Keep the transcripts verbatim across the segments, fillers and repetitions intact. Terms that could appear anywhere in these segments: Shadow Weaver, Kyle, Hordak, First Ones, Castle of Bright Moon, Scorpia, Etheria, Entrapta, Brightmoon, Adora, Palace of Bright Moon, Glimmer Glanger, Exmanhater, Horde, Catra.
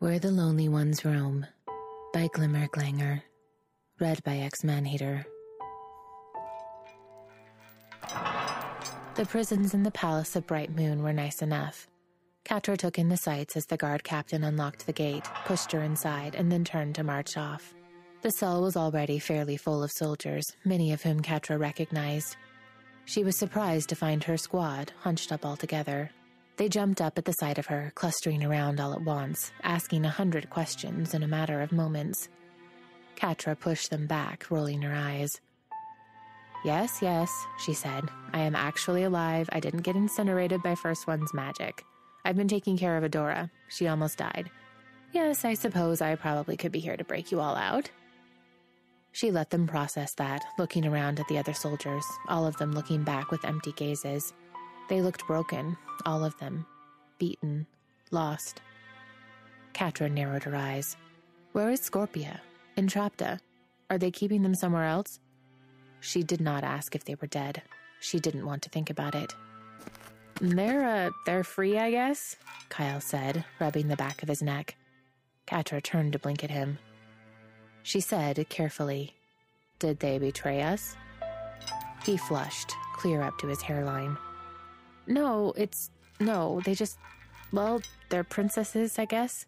Where the Lonely Ones Roam by Glimmer Glanger. Read by Exmanhater. The prisons in the Palace of Bright Moon were nice enough. Catra took in the sights as the guard captain unlocked the gate, pushed her inside, and then turned to march off. The cell was already fairly full of soldiers, many of whom Catra recognized. She was surprised to find her squad hunched up all together. They jumped up at the sight of her, clustering around all at once, asking a hundred questions in a matter of moments. Catra pushed them back, rolling her eyes. "Yes, yes," she said. "I am actually alive. I didn't get incinerated by First One's magic. I've been taking care of Adora. She almost died. Yes, I suppose I probably could be here to break you all out." She let them process that, looking around at the other soldiers, all of them looking back with empty gazes. They looked broken, all of them. Beaten. Lost. Catra narrowed her eyes. Where is Scorpia? Entrapta? Are they keeping them somewhere else? She did not ask if they were dead. She didn't want to think about it. They're, uh, they're free, I guess," Kyle said, rubbing the back of his neck. Catra turned to blink at him. She said, carefully, "Did they betray us?" He flushed, clear up to his hairline. No, it's... No, they just... Well, they're princesses, I guess."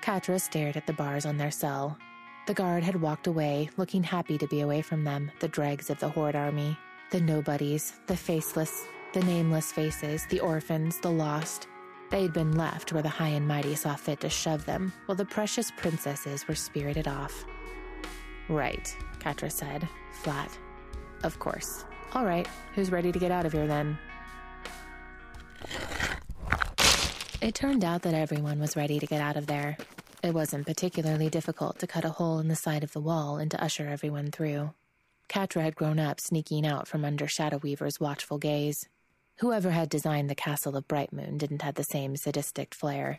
Catra stared at the bars on their cell. The guard had walked away, looking happy to be away from them, the dregs of the Horde army. The nobodies, the faceless, the nameless faces, the orphans, the lost. They had been left where the high and mighty saw fit to shove them, while the precious princesses were spirited off. "Right," Catra said, flat. "Of course. All right, who's ready to get out of here then?" It turned out that everyone was ready to get out of there. It wasn't particularly difficult to cut a hole in the side of the wall and to usher everyone through. Catra had grown up sneaking out from under Shadow Weaver's watchful gaze. Whoever had designed the Castle of Bright Moon didn't have the same sadistic flair.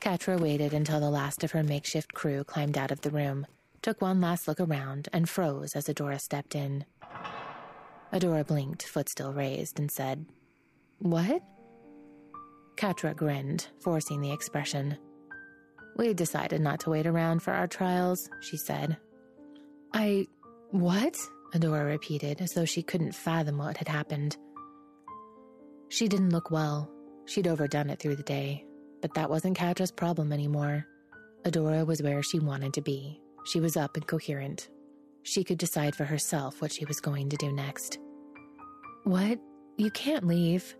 Catra waited until the last of her makeshift crew climbed out of the room, took one last look around, and froze as Adora stepped in. Adora blinked, foot still raised, and said, "What?" Catra grinned, forcing the expression. "We decided not to wait around for our trials," she said. I... what?" Adora repeated, as though she couldn't fathom what had happened. She didn't look well. She'd overdone it through the day. But that wasn't Catra's problem anymore. Adora was where she wanted to be. She was up and coherent. She could decide for herself what she was going to do next. "What? You can't leave."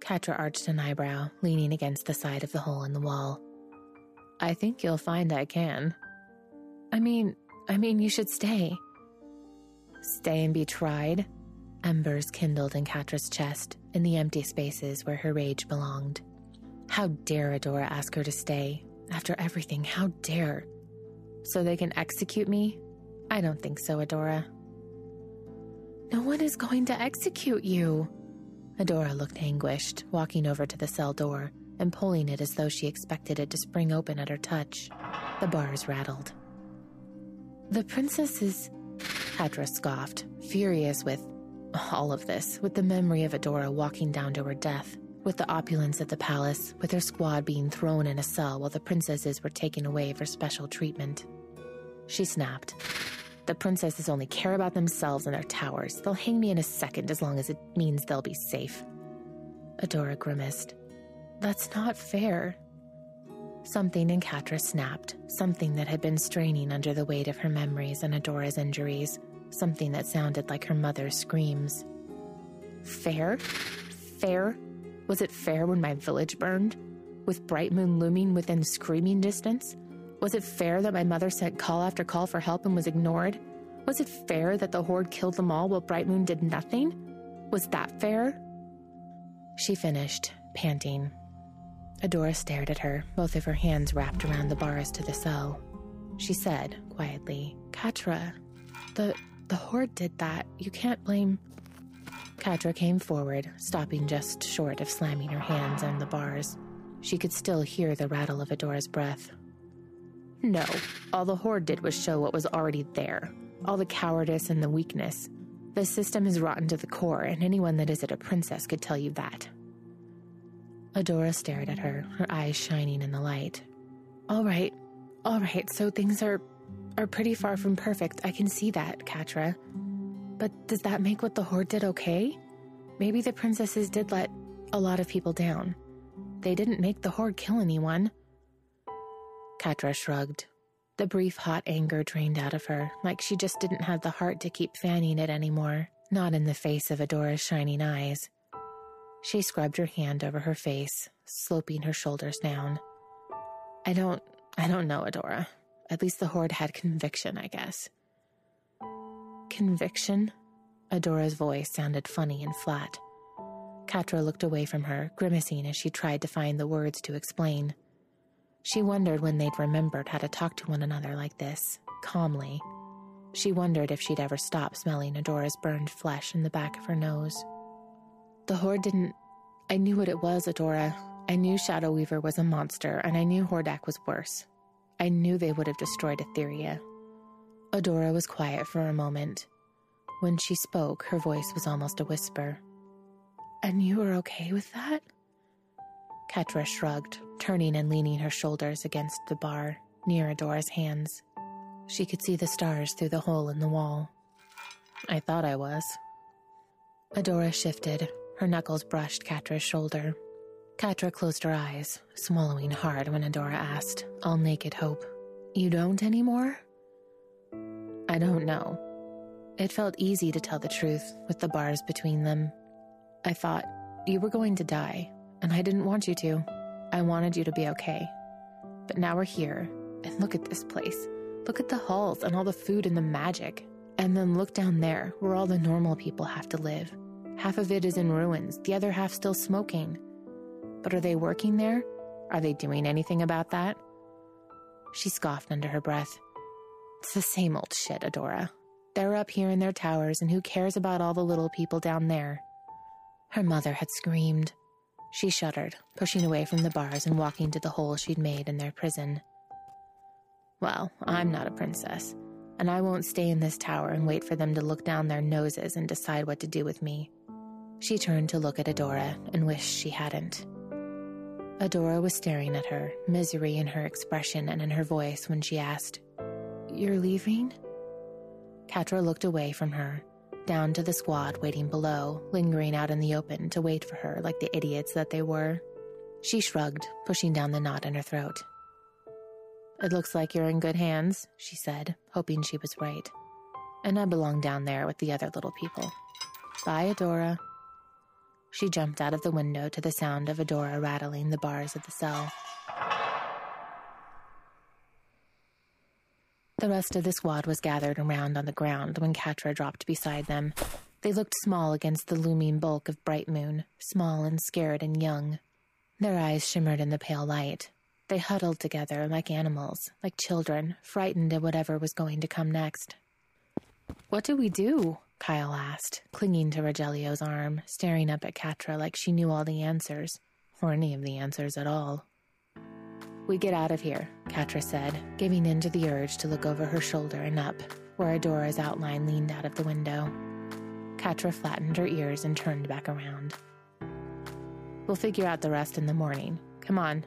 Catra arched an eyebrow, leaning against the side of the hole in the wall. "I think you'll find I can." I mean, I mean, you should stay." "Stay and be tried?" Embers kindled in Catra's chest, in the empty spaces where her rage belonged. How dare Adora ask her to stay? After everything, how dare? "So they can execute me? I don't think so, Adora." "No one is going to execute you." Adora looked anguished, walking over to the cell door and pulling it as though she expected it to spring open at her touch. The bars rattled. "The princesses," Catra scoffed, furious with all of this, with the memory of Adora walking down to her death, with the opulence of the palace, with her squad being thrown in a cell while the princesses were taken away for special treatment. She snapped. "The princesses only care about themselves and their towers. They'll hang me in a second as long as it means they'll be safe." Adora grimaced. "That's not fair." Something in Catra snapped, something that had been straining under the weight of her memories and Adora's injuries, something that sounded like her mother's screams. "Fair? Fair? Was it fair when my village burned? With Bright Moon looming within screaming distance? Was it fair that my mother sent call after call for help and was ignored? Was it fair that the Horde killed them all while Bright Moon did nothing? Was that fair?" She finished, panting. Adora stared at her, both of her hands wrapped around the bars to the cell. She said, quietly, "Catra, the, the Horde did that. You can't blame..." Catra came forward, stopping just short of slamming her hands on the bars. She could still hear the rattle of Adora's breath. "No, all the Horde did was show what was already there. All the cowardice and the weakness. The system is rotten to the core, and anyone that isn't a princess could tell you that." Adora stared at her, her eyes shining in the light. All right, all right, so things are, are pretty far from perfect. I can see that, Catra. But does that make what the Horde did okay? Maybe the princesses did let a lot of people down. They didn't make the Horde kill anyone. Catra shrugged. The brief hot anger drained out of her, like she just didn't have the heart to keep fanning it anymore, not in the face of Adora's shining eyes. She scrubbed her hand over her face, sloping her shoulders down. I don't, I don't know, Adora. At least the Horde had conviction, I guess. Conviction? Adora's voice sounded funny and flat. Catra looked away from her, grimacing as she tried to find the words to explain. She wondered when they'd remembered how to talk to one another like this, calmly. She wondered if she'd ever stop smelling Adora's burned flesh in the back of her nose. The Horde didn't... I knew what it was, Adora. I knew Shadow Weaver was a monster, and I knew Hordak was worse. I knew they would have destroyed Etheria. Adora was quiet for a moment. When she spoke, her voice was almost a whisper. And you were okay with that? Catra shrugged, turning and leaning her shoulders against the bar, near Adora's hands. She could see the stars through the hole in the wall. I thought I was. Adora shifted. Her knuckles brushed Catra's shoulder. Catra closed her eyes, swallowing hard when Adora asked, all naked hope, "You don't anymore?" I don't know. It felt easy to tell the truth, with the bars between them. I thought, you were going to die, and I didn't want you to. I wanted you to be okay. But now we're here, and look at this place. Look at the halls and all the food and the magic. And then look down there, where all the normal people have to live. Half of it is in ruins, the other half still smoking. But are they working there? Are they doing anything about that? She scoffed under her breath. It's the same old shit, Adora. They're up here in their towers, and who cares about all the little people down there? Her mother had screamed. She shuddered, pushing away from the bars and walking to the hole she'd made in their prison. Well, I'm not a princess, and I won't stay in this tower and wait for them to look down their noses and decide what to do with me. She turned to look at Adora and wished she hadn't. Adora was staring at her, misery in her expression and in her voice when she asked, "You're leaving?" Catra looked away from her, down to the squad waiting below, lingering out in the open to wait for her like the idiots that they were. She shrugged, pushing down the knot in her throat. It looks like you're in good hands, she said, hoping she was right. And I belong down there with the other little people. Bye, Adora. She jumped out of the window to the sound of Adora rattling the bars of the cell. The rest of the squad was gathered around on the ground when Catra dropped beside them. They looked small against the looming bulk of Bright Moon, small and scared and young. Their eyes shimmered in the pale light. They huddled together like animals, like children, frightened at whatever was going to come next. "What do we do?" Kyle asked, clinging to Rogelio's arm, staring up at Catra like she knew all the answers, or any of the answers at all. "We get out of here," Catra said, giving in to the urge to look over her shoulder and up, where Adora's outline leaned out of the window. Catra flattened her ears and turned back around. "We'll figure out the rest in the morning. Come on."